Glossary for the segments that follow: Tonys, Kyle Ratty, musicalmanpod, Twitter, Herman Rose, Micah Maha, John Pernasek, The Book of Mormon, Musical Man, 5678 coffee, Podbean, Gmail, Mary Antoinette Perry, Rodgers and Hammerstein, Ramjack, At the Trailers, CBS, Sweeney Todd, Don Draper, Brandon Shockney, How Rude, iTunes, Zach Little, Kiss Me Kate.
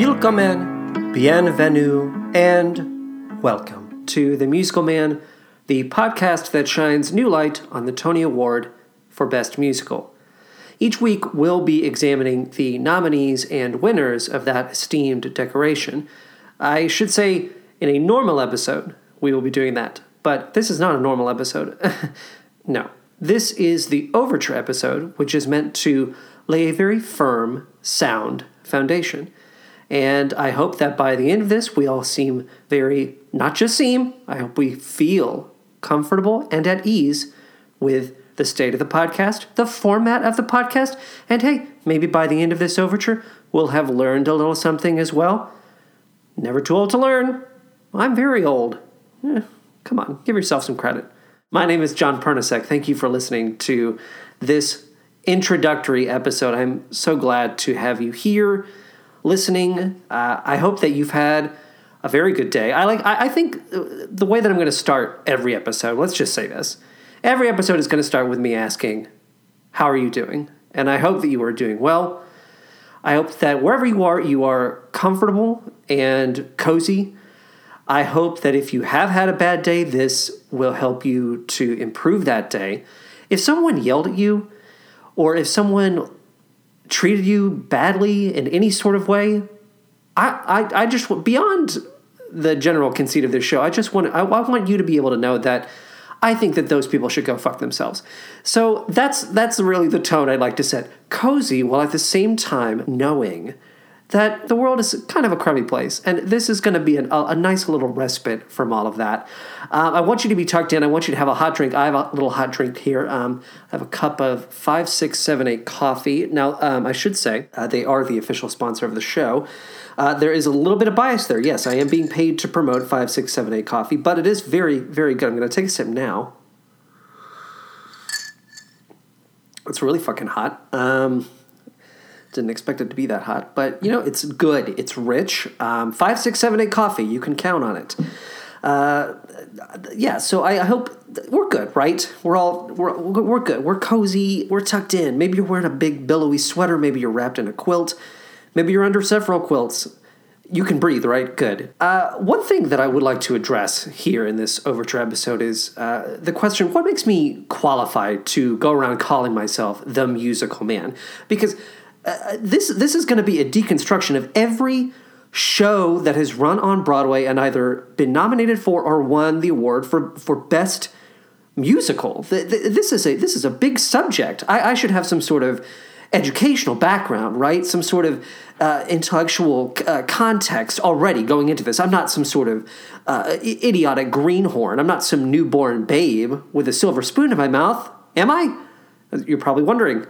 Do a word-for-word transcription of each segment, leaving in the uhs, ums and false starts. Willkommen, bienvenue, and welcome to The Musical Man, the podcast that shines new light on the Tony Award for Best Musical. Each week, we'll be examining the nominees and winners of that esteemed decoration. I should say, in a normal episode, we will be doing that, but this is not a normal episode. No. This is the Overture episode, which is meant to lay a very firm, sound foundation. And I hope that by the end of this, we all seem very, not just seem, I hope we feel comfortable and at ease with the state of the podcast, the format of the podcast, and hey, maybe by the end of this overture, we'll have learned a little something as well. Never too old to learn. I'm very old. Eh, come on, give yourself some credit. My name is John Pernasek. Thank you for listening to this introductory episode. I'm so glad to have you here listening. Uh, I hope that you've had a very good day. I like. I, I think the way that I'm going to start every episode, let's just say this. Every episode is going to start with me asking, how are you doing? And I hope that you are doing well. I hope that wherever you are, you are comfortable and cozy. I hope that if you have had a bad day, this will help you to improve that day. If someone yelled at you, or if someone treated you badly in any sort of way, I, I, I just beyond the general conceit of this show, I just want I, I want you to be able to know that I think that those people should go fuck themselves. So that's that's really the tone I'd like to set. Cozy, while at the same time knowing that the world is kind of a crummy place, and this is going to be an, a, a nice little respite from all of that. Uh, I want you to be tucked in. I want you to have a hot drink. I have a little hot drink here. Um, I have a cup of five six seven eight coffee. Now, um, I should say uh, they are the official sponsor of the show. Uh, there is a little bit of bias there. Yes, I am being paid to promote five six seven eight coffee, but it is very, very good. I'm going to take a sip now. It's really fucking hot. Um... Didn't expect it to be that hot, but, you know, it's good. It's rich. Um, five, six, seven, eight coffee. You can count on it. Uh, yeah, so I, I hope th- we're good, right? We're all we're, we're good. We're cozy. We're tucked in. Maybe you're wearing a big billowy sweater. Maybe you're wrapped in a quilt. Maybe you're under several quilts. You can breathe, right? Good. Uh, one thing that I would like to address here in this Overture episode is uh, the question, what makes me qualified to go around calling myself the Musical Man? Because Uh, this this is going to be a deconstruction of every show that has run on Broadway and either been nominated for or won the award for, for Best Musical. The, the, this is a this is a big subject. I, I should have some sort of educational background, right? Some sort of uh, intellectual uh, context already going into this. I'm not some sort of uh, idiotic greenhorn. I'm not some newborn babe with a silver spoon in my mouth. Am I? You're probably wondering.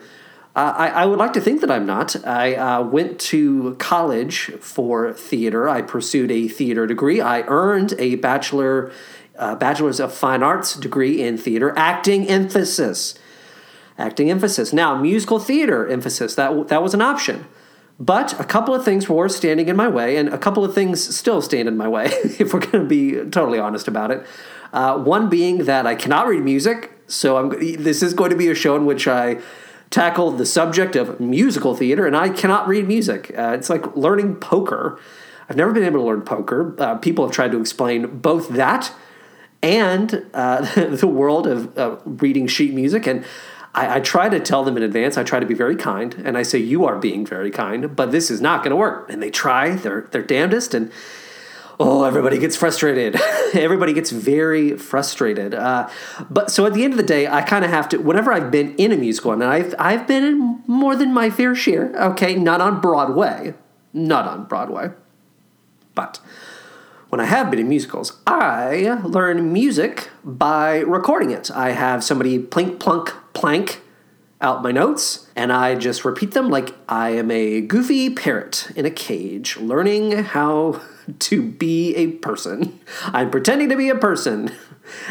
Uh, I, I would like to think that I'm not. I uh, went to college for theater. I pursued a theater degree. I earned a bachelor, uh, bachelor's of fine arts degree in theater, acting emphasis, acting emphasis. Now, musical theater emphasis, that that was an option. But a couple of things were standing in my way, and a couple of things still stand in my way, if we're going to be totally honest about it. Uh, one being that I cannot read music, so I'm, this is going to be a show in which I tackle the subject of musical theater, and I cannot read music. Uh, it's like learning poker. I've never been able to learn poker. Uh, people have tried to explain both that and uh, the world of uh, reading sheet music, and I, I try to tell them in advance. I try to be very kind, and I say, you are being very kind, but this is not going to work. And they try their, their damnedest, and oh, everybody gets frustrated. Everybody gets very frustrated. Uh, but so at the end of the day, I kind of have to, whenever I've been in a musical, and I've, I've been in more than my fair share, okay, not on Broadway, not on Broadway. But when I have been in musicals, I learn music by recording it. I have somebody plink, plunk, plank out my notes, and I just repeat them like I am a goofy parrot in a cage learning how to be a person. I'm pretending to be a person,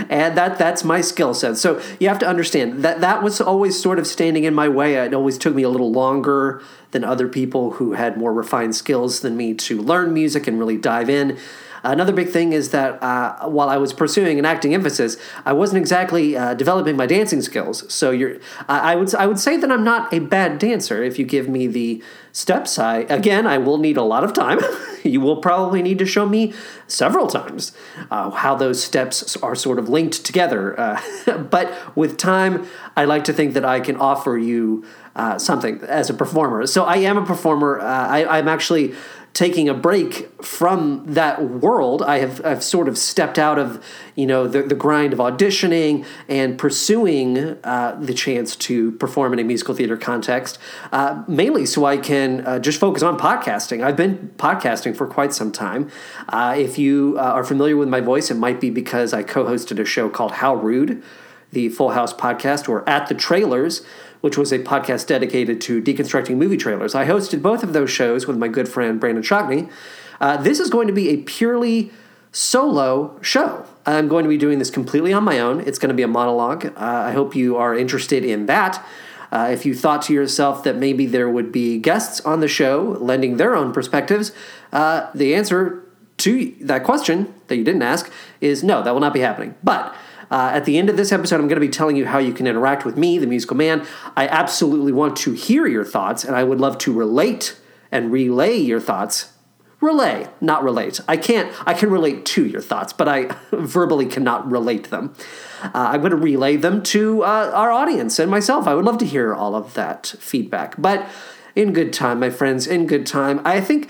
and that that's my skill set. So you have to understand that that was always sort of standing in my way. It always took me a little longer than other people who had more refined skills than me to learn music and really dive in. Another big thing is that uh, while I was pursuing an acting emphasis, I wasn't exactly uh, developing my dancing skills. So you're, I, I would I would say that I'm not a bad dancer if you give me the steps. I, again, I will need a lot of time. You will probably need to show me several times uh, how those steps are sort of linked together. Uh, but with time, I like to think that I can offer you uh, something as a performer. So I am a performer. Uh, I, I'm actually taking a break from that world. I have I've sort of stepped out of, you know, the, the grind of auditioning and pursuing uh, the chance to perform in a musical theater context, uh, mainly so I can uh, just focus on podcasting. I've been podcasting for quite some time. Uh, if you uh, are familiar with my voice, it might be because I co-hosted a show called How Rude, the Full House podcast, or At the Trailers, which was a podcast dedicated to deconstructing movie trailers. I hosted both of those shows with my good friend Brandon Shockney. Uh, this is going to be a purely solo show. I'm going to be doing this completely on my own. It's going to be a monologue. Uh, I hope you are interested in that. Uh, if you thought to yourself that maybe there would be guests on the show lending their own perspectives, uh, the answer to that question that you didn't ask is no, that will not be happening. But Uh, at the end of this episode, I'm going to be telling you how you can interact with me, the Musical Man. I absolutely want to hear your thoughts, and I would love to relate and relay your thoughts. Relay, not relate. I can't, I can relate to your thoughts, but I verbally cannot relate them. Uh, I'm going to relay them to uh, our audience and myself. I would love to hear all of that feedback. But in good time, my friends, in good time, I think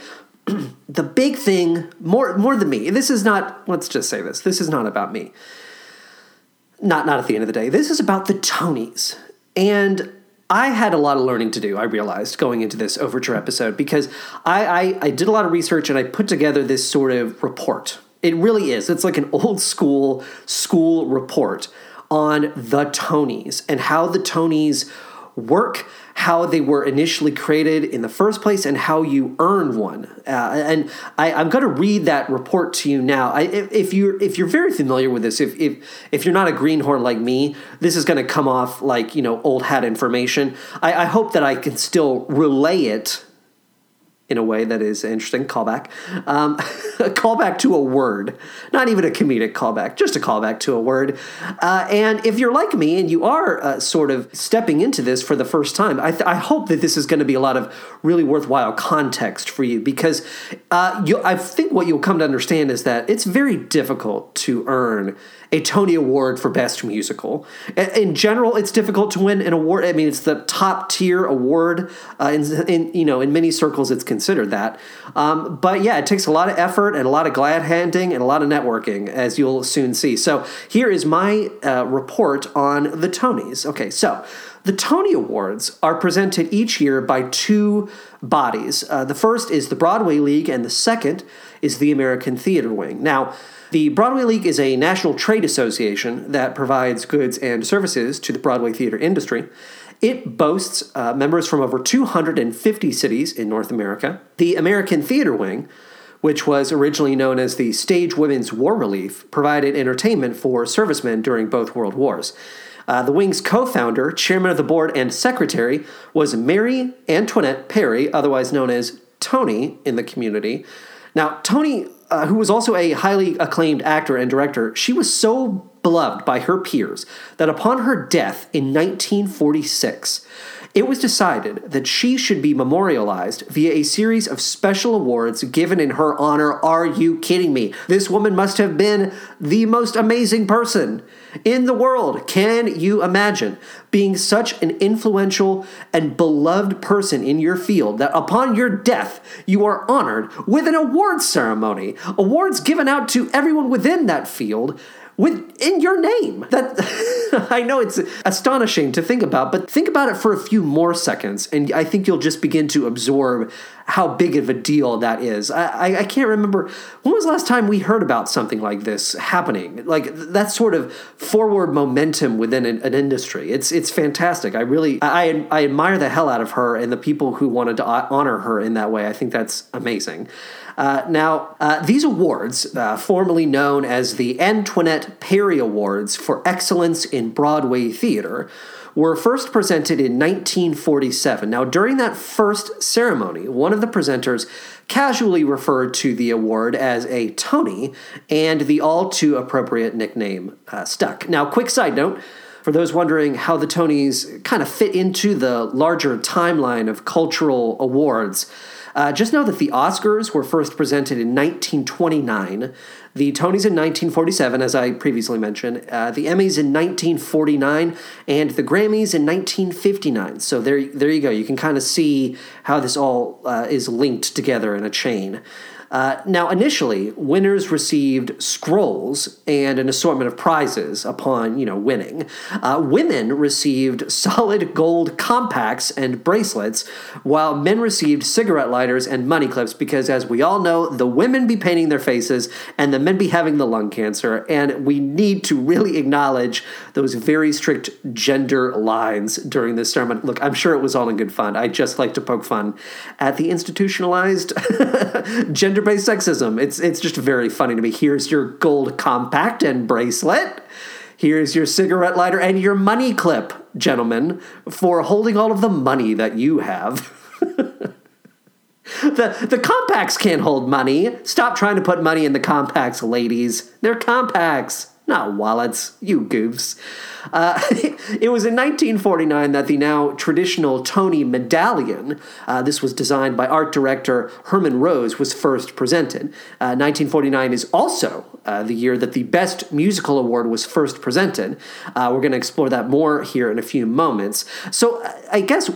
the big thing, more, more than me, this is not, let's just say this, this is not about me. Not not at the end of the day. This is about the Tonys. And I had a lot of learning to do, I realized, going into this Overture episode, because I, I, I did a lot of research and I put together this sort of report. It really is. It's like an old school school report on the Tonys and how the Tonys work, how they were initially created in the first place, and how you earn one. Uh, and I, I'm going to read that report to you now. I, if you're if you're very familiar with this, if if if you're not a greenhorn like me, this is going to come off like, you know, old hat information. I, I hope that I can still relay it in a way that is interesting. Callback, um, a callback to a word, not even a comedic callback, just a callback to a word. Uh, and if you're like me and you are uh, sort of stepping into this for the first time, I, th- I hope that this is going to be a lot of really worthwhile context for you, because uh, you, I think what you'll come to understand is that it's very difficult to earn a Tony Award for Best Musical. In general, it's difficult to win an award. I mean, it's the top tier award. Uh, in, in you know, in many circles, it's considered that. Um, but yeah, it takes a lot of effort and a lot of glad handing and a lot of networking, as you'll soon see. So here is my uh, report on the Tonys. Okay, so the Tony Awards are presented each year by two bodies. Uh, the first is the Broadway League, and the second is the American Theater Wing. Now, the Broadway League is a national trade association that provides goods and services to the Broadway theater industry. It boasts uh, members from over two hundred fifty cities in North America. The American Theater Wing, which was originally known as the Stage Women's War Relief, provided entertainment for servicemen during both World Wars. Uh, the Wing's co-founder, chairman of the board, and secretary was Mary Antoinette Perry, otherwise known as Tony in the community. Now, Tony, uh, who was also a highly acclaimed actor and director, she was so beloved by her peers that upon her death in nineteen forty-six, it was decided that she should be memorialized via a series of special awards given in her honor. Are you kidding me? This woman must have been the most amazing person in the world. Can you imagine being such an influential and beloved person in your field that upon your death, you are honored with an awards ceremony, awards given out to everyone within that field, with in your name? That I know it's astonishing to think about, but think about it for a few more seconds, and I think you'll just begin to absorb how big of a deal that is. I, I, I can't remember, when was the last time we heard about something like this happening? Like that sort of forward momentum within an, an industry. It's it's fantastic. I really, I, I admire the hell out of her and the people who wanted to honor her in that way. I think that's amazing. Uh, now, uh, these awards, uh, formerly known as the Antoinette Perry Awards for Excellence in Broadway Theater, were first presented in nineteen forty-seven. Now, during that first ceremony, one of the presenters casually referred to the award as a Tony, and the all-too-appropriate nickname uh, stuck. Now, quick side note, For those wondering how the Tonys kind of fit into the larger timeline of cultural awards, uh, just know that the Oscars were first presented in nineteen twenty-nine, the Tonys in nineteen forty-seven, as I previously mentioned, uh, the Emmys in nineteen forty-nine, and the Grammys in nineteen fifty-nine. So there, there you go. You can kind of see how this all uh, is linked together in a chain. Uh, now, initially, winners received scrolls and an assortment of prizes upon, you know, winning. Uh, women received solid gold compacts and bracelets, while men received cigarette lighters and money clips because, as we all know, the women be painting their faces and the men be having the lung cancer, and we need to really acknowledge those very strict gender lines during this sermon. Look, I'm sure it was all in good fun. I just like to poke fun at the institutionalized gender based sexism. It's it's just very funny to me. Here's your gold compact and bracelet. Here's your cigarette lighter and your money clip, gentlemen, for holding all of the money that you have. the the compacts can't hold money. Stop trying to put money in the compacts, ladies. They're compacts, not wallets, you goofs. Uh, it was in nineteen forty-nine that the now traditional Tony medallion, uh, this was designed by art director Herman Rose, was first presented. Uh, nineteen forty-nine is also uh, the year that the Best Musical Award was first presented. Uh, we're going to explore that more here in a few moments. So I guess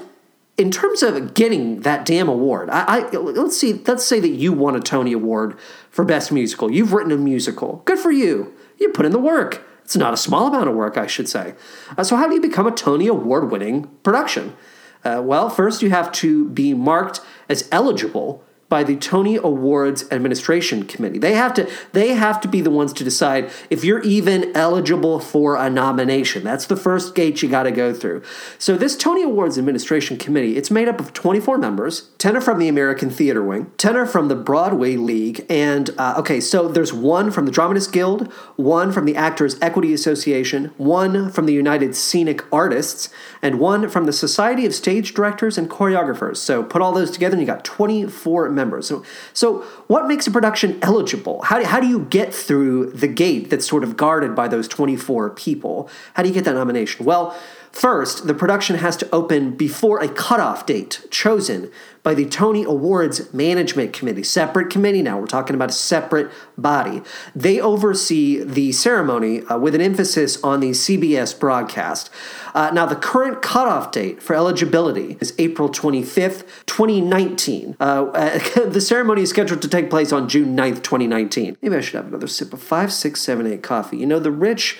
in terms of getting that damn award, I, I let's see, let's say that you won a Tony Award for Best Musical. You've written a musical. Good for you. You put in the work. It's not a small amount of work, I should say. Uh, so how do you become a Tony Award-winning production? Uh, well, first you have to be marked as eligible by the Tony Awards Administration Committee. They have to they have to be the ones to decide if you're even eligible for a nomination. That's the first gate you got to go through. So this Tony Awards Administration Committee, it's made up of twenty-four members. ten are from the American Theater Wing, ten are from the Broadway League, and, uh, okay, so there's one from the Dramatists Guild, one from the Actors' Equity Association, one from the United Scenic Artists, and one from the Society of Stage Directors and Choreographers. So put all those together and you got twenty-four members. So, so what makes a production eligible? How, how do you get through the gate that's sort of guarded by those twenty-four people? How do you get that nomination? Well, first, the production has to open before a cutoff date chosen by the Tony Awards Management Committee. Separate committee now. We're talking about a separate body. They oversee the ceremony uh, with an emphasis on the C B S broadcast. Uh, now, the current cutoff date for eligibility is April twenty-fifth, twenty nineteen. Uh, uh, the ceremony is scheduled to take place on June ninth, twenty nineteen. Maybe I should have another sip of five six seven eight coffee. You know, the rich,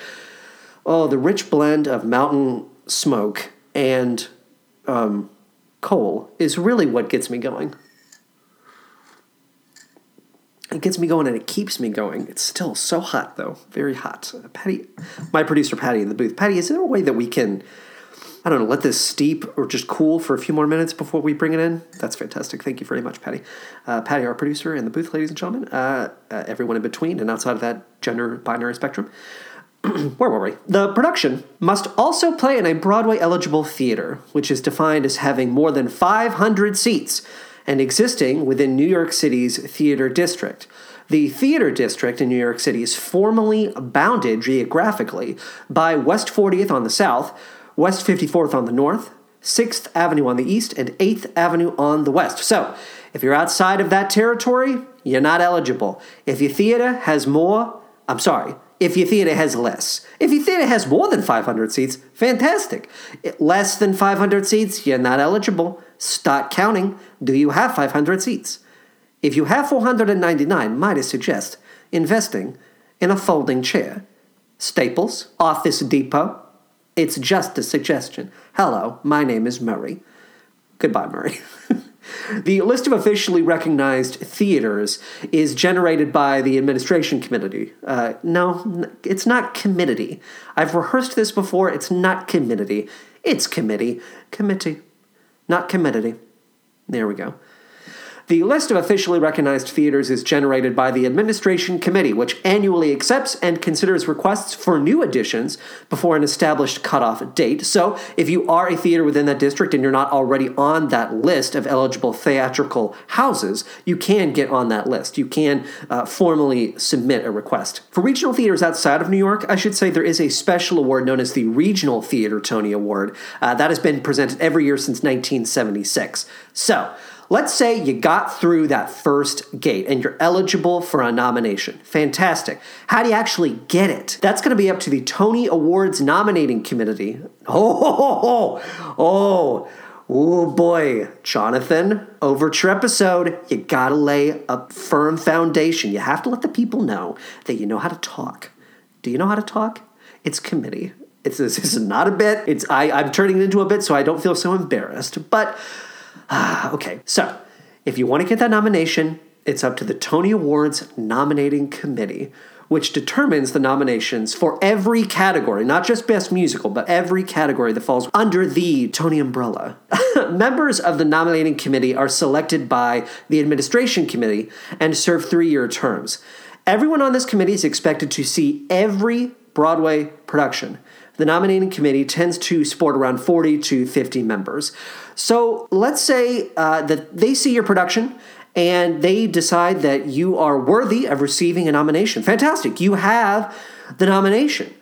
oh, the rich blend of mountain smoke and um, coal is really what gets me going. It gets me going and it keeps me going. It's still so hot, though. Very hot. Patty, my producer, Patty, in the booth. Patty, is there a way that we can, I don't know, let this steep or just cool for a few more minutes before we bring it in? That's fantastic. Thank you very much, Patty. Uh, Patty, our producer in the booth, ladies and gentlemen. Uh, uh, everyone in between and outside of that gender binary spectrum. Where were we? The production must also play in a Broadway-eligible theater, which is defined as having more than five hundred seats and existing within New York City's theater district. The theater district in New York City is formally bounded geographically by West fortieth on the south, West fifty-fourth on the north, sixth Avenue on the east, and eighth Avenue on the west. So, if you're outside of that territory, you're not eligible. If your theater has more, I'm sorry, if your theater has less. If your theater has more than five hundred seats, fantastic. Less than five hundred seats, you're not eligible. Start counting. Do you have five hundred seats? If you have four hundred ninety-nine, might I suggest investing in a folding chair. Staples, Office Depot. It's just a suggestion. Hello, my name is Murray. Goodbye, Murray. The list of officially recognized theaters is generated by the administration committee. Uh, no, it's not committee. I've rehearsed this before. It's not committee. It's committee. Committee. Not committee. There we go. The list of officially recognized theaters is generated by the Administration Committee, which annually accepts and considers requests for new additions before an established cutoff date. So if you are a theater within that district and you're not already on that list of eligible theatrical houses, you can get on that list. You can uh, formally submit a request. For regional theaters outside of New York, I should say there is a special award known as the Regional Theater Tony Award. Uh, that has been presented every year since nineteen seventy-six. So let's say you got through that first gate and you're eligible for a nomination. Fantastic. How do you actually get it? That's going to be up to the Tony Awards nominating committee. Oh, oh, oh, oh, oh boy. Jonathan, over episode, you got to lay a firm foundation. You have to let the people know that you know how to talk. Do you know how to talk? It's committee. It's, this is not a bit. It's I, I'm turning it into a bit so I don't feel so embarrassed, but... Ah, okay, so if you want to get that nomination, it's up to the Tony Awards nominating committee, which determines the nominations for every category, not just Best Musical, but every category that falls under the Tony umbrella. Members of the nominating committee are selected by the administration committee and serve three-year terms. Everyone on this committee is expected to see every Broadway production. The nominating committee tends to sport around forty to fifty members. So let's say uh, that they see your production and they decide that you are worthy of receiving a nomination. Fantastic. You have the nomination.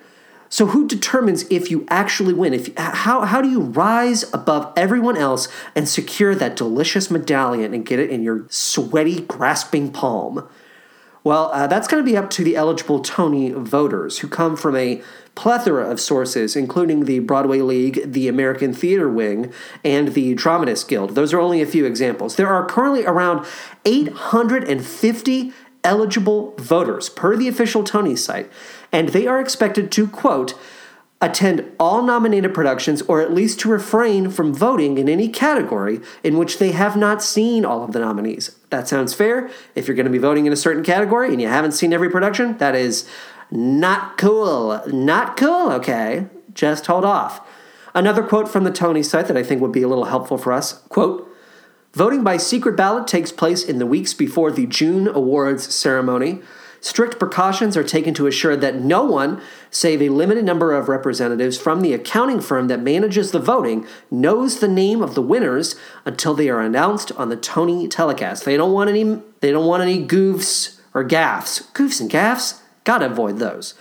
So who determines if you actually win? If how how do you rise above everyone else and secure that delicious medallion and get it in your sweaty, grasping palm? Well, uh, that's going to be up to the eligible Tony voters who come from a plethora of sources, including the Broadway League, the American Theater Wing, and the Dramatists Guild. Those are only a few examples. There are currently around eight hundred fifty eligible voters per the official Tony site, and they are expected to, quote, attend all nominated productions or at least to refrain from voting in any category in which they have not seen all of the nominees. That sounds fair. If you're going to be voting in a certain category and you haven't seen every production, that is not cool. Not cool, okay? Just hold off. Another quote from the Tony site that I think would be a little helpful for us, quote, voting by secret ballot takes place in the weeks before the June awards ceremony. Strict precautions are taken to assure that no one, save a limited number of representatives from the accounting firm that manages the voting, knows the name of the winners until they are announced on the Tony telecast. They don't want any they don't want any goofs or gaffes. Goofs and gaffes? Gotta avoid those.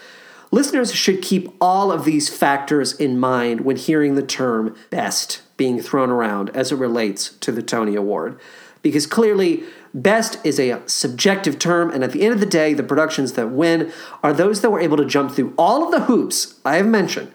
Listeners should keep all of these factors in mind when hearing the term best being thrown around as it relates to the Tony Award. Because clearly, best is a subjective term, and at the end of the day, the productions that win are those that were able to jump through all of the hoops I have mentioned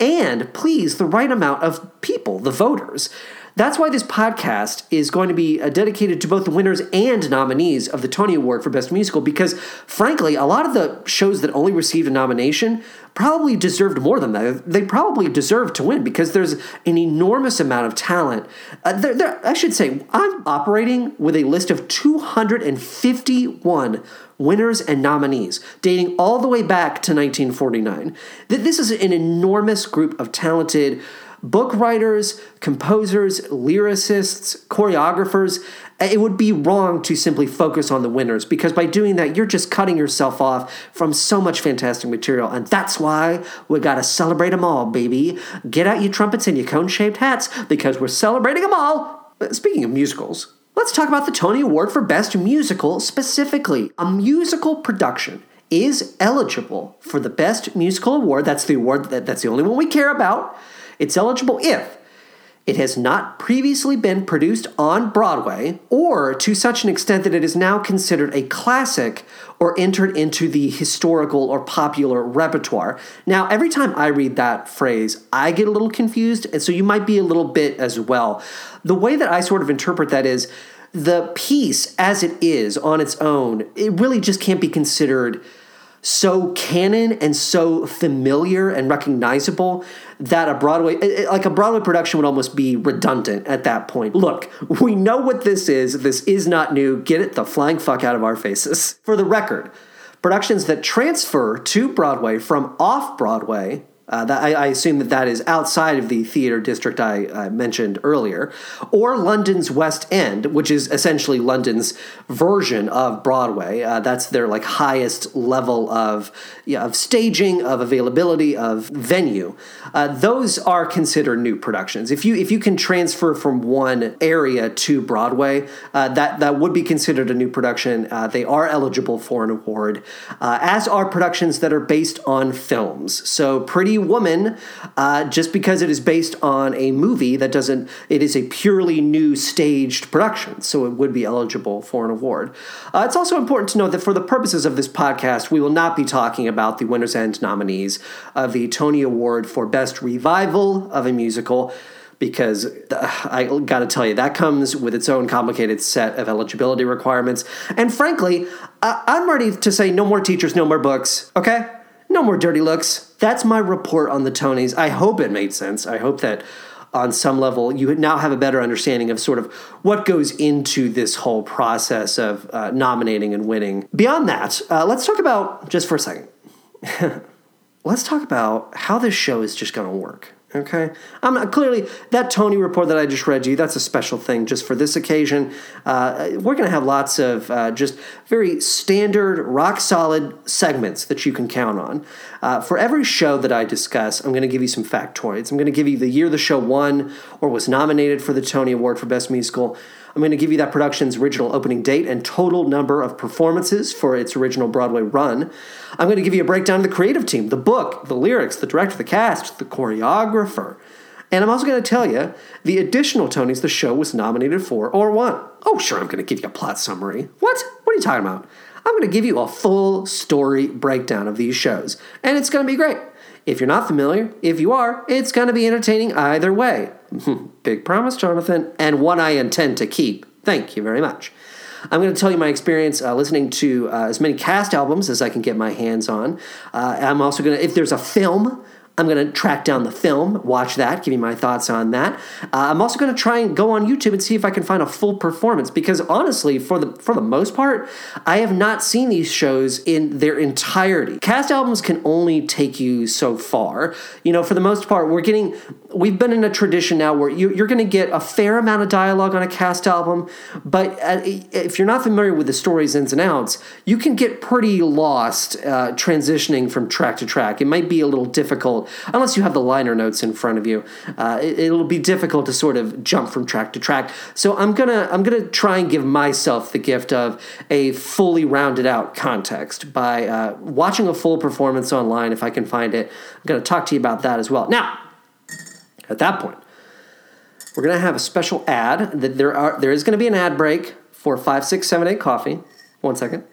and please the right amount of people, the voters. That's why this podcast is going to be dedicated to both the winners and nominees of the Tony Award for Best Musical because, frankly, a lot of the shows that only received a nomination probably deserved more than that. They probably deserved to win because there's an enormous amount of talent. Uh, there, there, I should say, I'm operating with a list of two hundred fifty-one winners and nominees dating all the way back to nineteen forty-nine. This is an enormous group of talented book writers, composers, lyricists, choreographers. It would be wrong to simply focus on the winners because by doing that, you're just cutting yourself off from so much fantastic material. And that's why we got to celebrate them all, baby. Get out your trumpets and your cone-shaped hats because we're celebrating them all. Speaking of musicals, let's talk about the Tony Award for Best Musical specifically. A musical production is eligible for the Best Musical Award. That's the award that, that's the only one we care about. It's eligible if it has not previously been produced on Broadway or to such an extent that it is now considered a classic or entered into the historical or popular repertoire. Now, every time I read that phrase, I get a little confused, and so you might be a little bit as well. The way that I sort of interpret that is the piece as it is on its own, it really just can't be considered so canon and so familiar and recognizable that a Broadway, like a Broadway production would almost be redundant at that point. Look, we know what this is. This is not new. Get it the flying fuck out of our faces. For the record, productions that transfer to Broadway from off-Broadway Uh, that, I, I assume that that is outside of the theater district I uh, mentioned earlier, or London's West End, which is essentially London's version of Broadway. Uh, that's their like highest level of yeah, of staging, of availability, of venue. Uh, those are considered new productions. If you if you can transfer from one area to Broadway, uh, that that would be considered a new production. Uh, they are eligible for an award, uh, as are productions that are based on films. So pretty Woman, uh, just because it is based on a movie, that doesn't, it is a purely new staged production, so it would be eligible for an award. Uh, it's also important to note that for the purposes of this podcast, we will not be talking about the Winter's End nominees of the Tony Award for Best Revival of a Musical, because uh, I gotta tell you, that comes with its own complicated set of eligibility requirements. And frankly, uh, I'm ready to say no more teachers, no more books, okay? No more dirty looks. That's my report on the Tonys. I hope it made sense. I hope that on some level you now have a better understanding of sort of what goes into this whole process of uh, nominating and winning. Beyond that, uh, let's talk about, just for a second, let's talk about how this show is just going to work. Okay, I'm not, clearly that Tony report that I just read to you, that's a special thing just for this occasion. Uh, we're going to have lots of uh, just very standard, rock solid segments that you can count on. Uh, for every show that I discuss, I'm going to give you some factoids. I'm going to give you the year the show won or was nominated for the Tony Award for Best Musical. I'm going to give you that production's original opening date and total number of performances for its original Broadway run. I'm going to give you a breakdown of the creative team, the book, the lyrics, the director, the cast, the choreographer. And I'm also going to tell you the additional Tonys the show was nominated for or won. Oh, sure, I'm going to give you a plot summary. What? What are you talking about? I'm going to give you a full story breakdown of these shows, and it's going to be great. If you're not familiar, if you are, it's going to be entertaining either way. Big promise, Jonathan, and one I intend to keep. Thank you very much. I'm going to tell you my experience uh, listening to uh, as many cast albums as I can get my hands on. Uh, I'm also going to, if there's a film, I'm going to track down the film, watch that, give you my thoughts on that. Uh, I'm also going to try and go on YouTube and see if I can find a full performance, because honestly, for the for the most part, I have not seen these shows in their entirety. Cast albums can only take you so far. You know, for the most part, we're getting, we've been in a tradition now where you, you're going to get a fair amount of dialogue on a cast album, but uh, if you're not familiar with the story's ins and outs, you can get pretty lost uh, transitioning from track to track. It might be a little difficult. Unless you have the liner notes in front of you, uh, it, it'll be difficult to sort of jump from track to track. So I'm gonna I'm gonna try and give myself the gift of a fully rounded out context by uh, watching a full performance online if I can find it. I'm gonna talk to you about that as well. Now, at that point, we're gonna have a special ad. That there are there is gonna be an ad break for five six seven eight coffee. One second.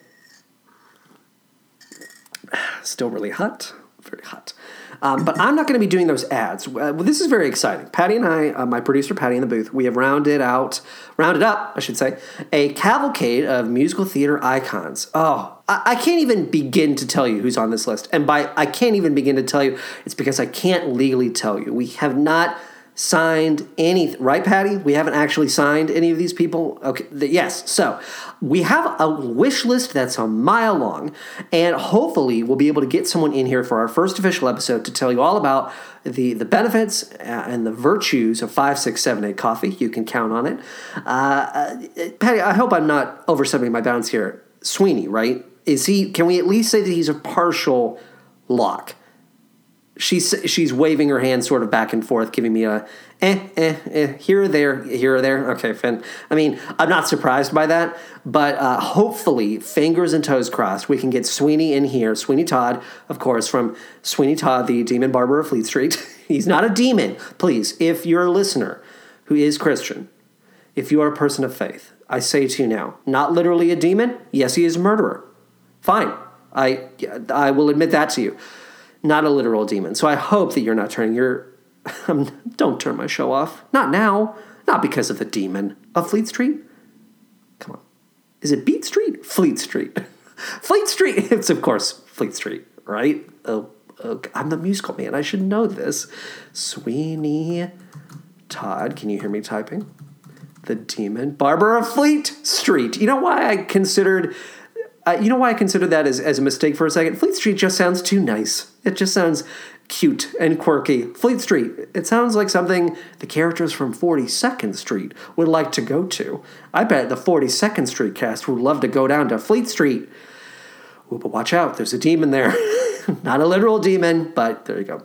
Still really hot. Very hot. Um, but I'm not going to be doing those ads. Uh, well, this is very exciting. Patty and I, uh, my producer Patty in the booth, we have rounded out, rounded up, I should say, a cavalcade of musical theater icons. Oh, I, I can't even begin to tell you who's on this list. And by I can't even begin to tell you, it's because I can't legally tell you. We have not signed any, right, Patty? We haven't actually signed any of these people? Okay, the, yes. So we have a wish list that's a mile long, and hopefully we'll be able to get someone in here for our first official episode to tell you all about the, the benefits and the virtues of five six seven eight coffee. You can count on it. Uh, Patty, I hope I'm not overstepping my bounds here. Sweeney, right? Is he, can we at least say that he's a partial lock? She's she's waving her hand sort of back and forth, giving me a eh, eh, eh, here or there, here or there. Okay, Finn. I mean, I'm not surprised by that, but uh, hopefully, fingers and toes crossed, we can get Sweeney in here. Sweeney Todd, of course, from Sweeney Todd, the Demon Barber of Fleet Street. He's not a demon. Please, if you're a listener who is Christian, if you are a person of faith, I say to you now, not literally a demon. Yes, he is a murderer. Fine. I I will admit that to you. Not a literal demon. So I hope that you're not turning your... Um, don't turn my show off. Not now. Not because of the demon of Fleet Street. Come on. Is it Beat Street? Fleet Street. Fleet Street. It's, of course, Fleet Street, right? Oh, oh, I'm the musical man. I should know this. Sweeney Todd. Can you hear me typing? The Demon Barber of Fleet Street. You know why I considered... Uh, you know why I considered that as, as a mistake for a second? Fleet Street just sounds too nice. It just sounds cute and quirky. Fleet Street. It sounds like something the characters from forty-second Street would like to go to. I bet the forty-second Street cast would love to go down to Fleet Street. Ooh, but watch out, there's a demon there. Not a literal demon, but there you go.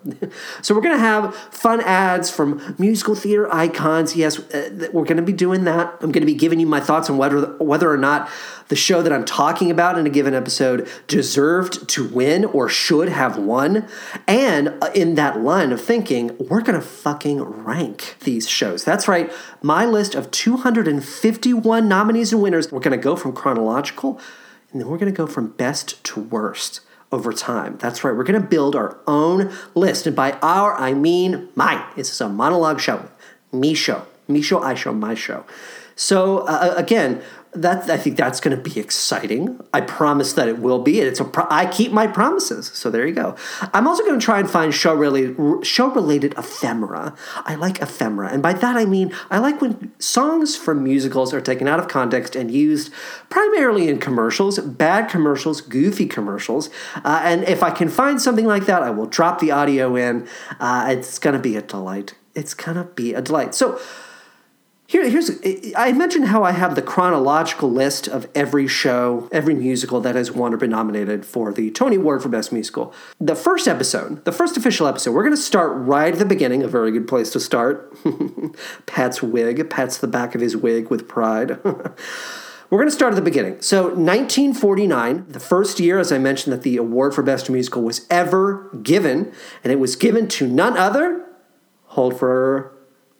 So we're going to have fun ads from musical theater icons. Yes, we're going to be doing that. I'm going to be giving you my thoughts on whether whether or not the show that I'm talking about in a given episode deserved to win or should have won. And in that line of thinking, we're going to fucking rank these shows. That's right. My list of two hundred fifty-one nominees and winners, we're going to go from chronological, and then we're going to go from best to worst over time. That's right. We're going to build our own list. And by our, I mean mine. This is a monologue show. Me show. Me show, I show, my show. So, uh, again, that I think that's going to be exciting. I promise that it will be. It's a pro- I keep my promises. So there you go. I'm also going to try and find show-related, show-related ephemera. I like ephemera. And by that I mean I like when songs from musicals are taken out of context and used primarily in commercials, bad commercials, goofy commercials. Uh, and if I can find something like that, I will drop the audio in. Uh, it's going to be a delight. It's going to be a delight. So Here, here's I mentioned how I have the chronological list of every show, every musical that has won or been nominated for the Tony Award for Best Musical. The first episode, the first official episode, we're going to start right at the beginning, a very good place to start. Pat's wig, Pat's the back of his wig with pride. We're going to start at the beginning. So nineteen forty-nine, the first year, as I mentioned, that the award for Best Musical was ever given, and it was given to none other, hold for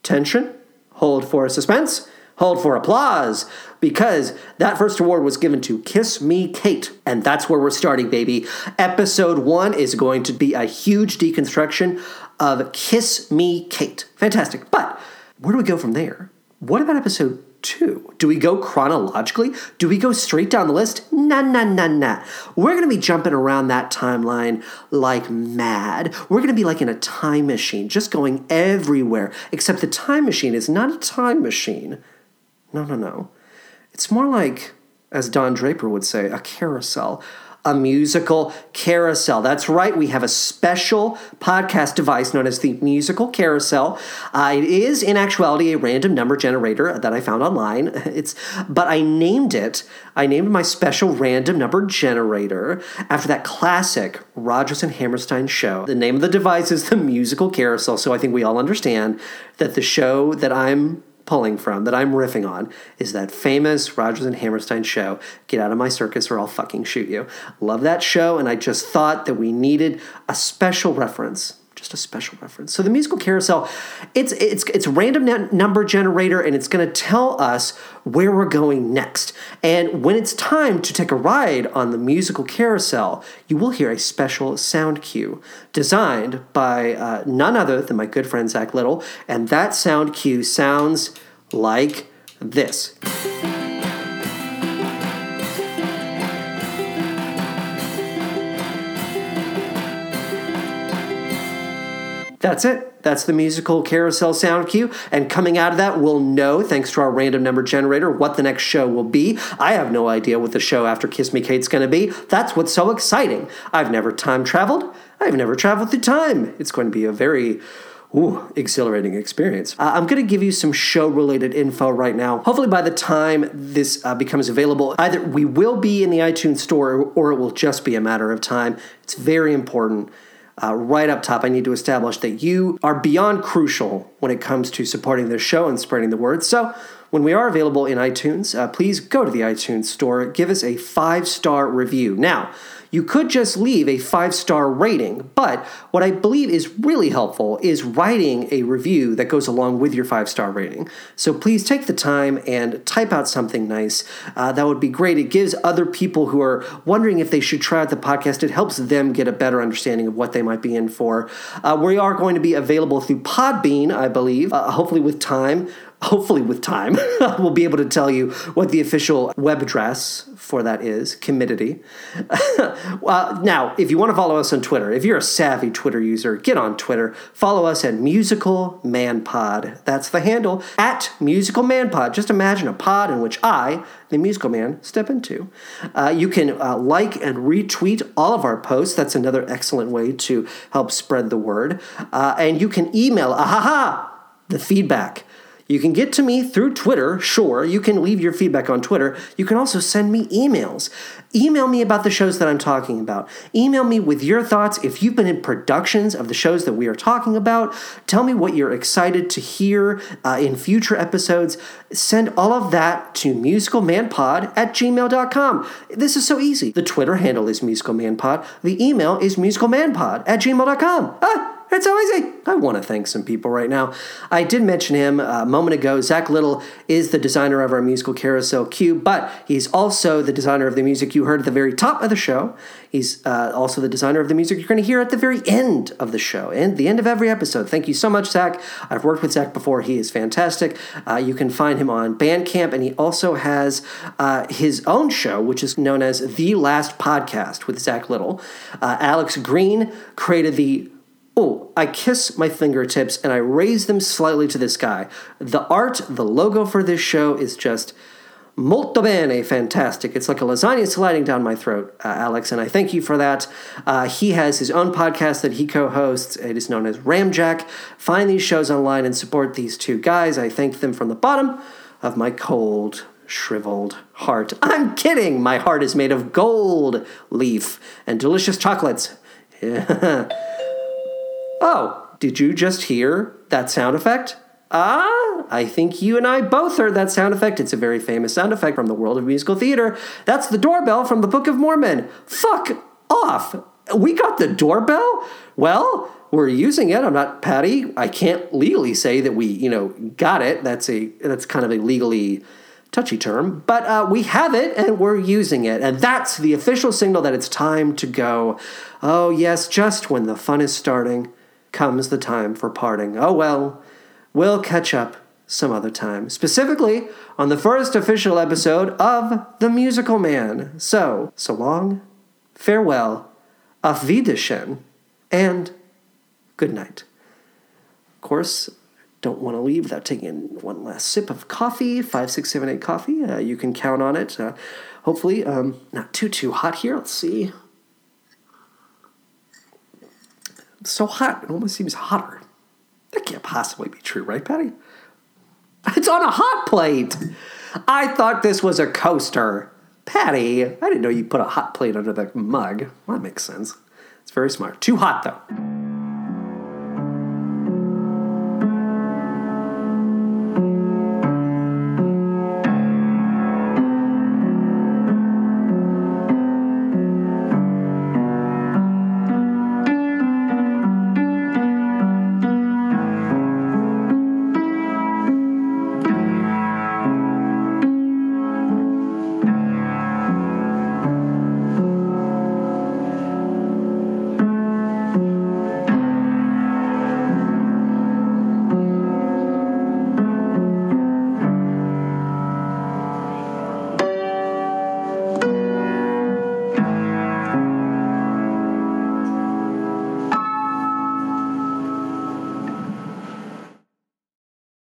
tension, hold for suspense, hold for applause, because that first award was given to Kiss Me Kate. And that's where we're starting, baby. Episode one is going to be a huge deconstruction of Kiss Me Kate. Fantastic. But where do we go from there? What about episode two? Do we go chronologically? Do we go straight down the list? Nah, nah, nah, nah. We're going to be jumping around that timeline like mad. We're going to be like in a time machine, just going everywhere, except the time machine is not a time machine. No, no, no. It's more like, as Don Draper would say, a carousel. A musical carousel. That's right. We have a special podcast device known as the musical carousel. Uh, it is, in actuality, a random number generator that I found online. It's, but I named it. I named my special random number generator after that classic Rodgers and Hammerstein show. The name of the device is the musical carousel. So I think we all understand that the show that I'm pulling from, that I'm riffing on, is that famous Rodgers and Hammerstein show, Get Out of My Circus or I'll Fucking Shoot You. Love that show, and I just thought that we needed a special reference. Just a special reference. So the musical carousel, it's it's it's a random number generator, and it's going to tell us where we're going next. And when it's time to take a ride on the musical carousel, you will hear a special sound cue designed by uh, none other than my good friend Zach Little. And that sound cue sounds like this. That's it. That's the musical carousel sound cue. And coming out of that, we'll know, thanks to our random number generator, what the next show will be. I have no idea what the show after Kiss Me Kate's going to be. That's what's so exciting. I've never time traveled. I've never traveled through time. It's going to be a very... Ooh, exhilarating experience. Uh, I'm going to give you some show-related info right now. Hopefully by the time this uh, becomes available, either we will be in the iTunes store or it will just be a matter of time. It's very important. Uh, right up top, I need to establish that you are beyond crucial when it comes to supporting this show and spreading the word. So when we are available in iTunes, uh, please go to the iTunes store. Give us a five-star review. Now, you could just leave a five-star rating, but what I believe is really helpful is writing a review that goes along with your five-star rating. So please take the time and type out something nice. Uh, that would be great. It gives other people who are wondering if they should try out the podcast, it helps them get a better understanding of what they might be in for. Uh, we are going to be available through Podbean, I believe, uh, hopefully with time. hopefully with time, we'll be able to tell you what the official web address for that is, Committity. uh, now, if you want to follow us on Twitter, if you're a savvy Twitter user, get on Twitter. Follow us at musicalmanpod. That's the handle, at musicalmanpod. Just imagine a pod in which I, the Musical Man, step into. Uh, you can uh, like and retweet all of our posts. That's another excellent way to help spread the word. Uh, and you can email, ahaha, the feedback. You can get to me through Twitter, sure. You can leave your feedback on Twitter. You can also send me emails. Email me about the shows that I'm talking about. Email me with your thoughts. If you've been in productions of the shows that we are talking about, tell me what you're excited to hear uh, in future episodes. Send all of that to musicalmanpod at gmail dot com. This is so easy. The Twitter handle is musicalmanpod. The email is musicalmanpod at gmail dot com. Ah! It's so easy. I want to thank some people right now. I did mention him a moment ago. Zach Little is the designer of our musical carousel queue, but he's also the designer of the music you heard at the very top of the show. He's uh, also the designer of the music you're going to hear at the very end of the show and the end of every episode. Thank you so much, Zach. I've worked with Zach before. He is fantastic. Uh, you can find him on Bandcamp, and he also has uh, his own show, which is known as The Last Podcast with Zach Little. Uh, Alex Green created the Oh, I kiss my fingertips and I raise them slightly to the sky. The art, the logo for this show is just molto bene, fantastic. It's like a lasagna sliding down my throat, uh, Alex, and I thank you for that. Uh, he has his own podcast that he co-hosts. It is known as Ramjack. Find these shows online and support these two guys. I thank them from the bottom of my cold, shriveled heart. I'm kidding! My heart is made of gold leaf and delicious chocolates. Yeah. Oh, did you just hear that sound effect? Ah, I think you and I both heard that sound effect. It's a very famous sound effect from the world of musical theater. That's the doorbell from the Book of Mormon. Fuck off. We got the doorbell? Well, we're using it. I'm not Patty. I can't legally say that we, you know, got it. That's a that's kind of a legally touchy term, but uh, we have it and we're using it. And that's the official signal that it's time to go. Oh, yes, just when the fun is starting comes the time for parting. Oh, well, we'll catch up some other time, specifically on the first official episode of The Musical Man. So, so long, farewell, auf Wiedersehen, and good night. Of course, don't want to leave without taking one last sip of coffee, five six seven eight coffee. Uh, you can count on it. Uh, hopefully, um, not too, too hot here. Let's see. So hot, it almost seems hotter. That can't possibly be true, right, Patty? It's on a hot plate! I thought this was a coaster. Patty, I didn't know you put a hot plate under the mug. Well, that makes sense. It's very smart. Too hot, though.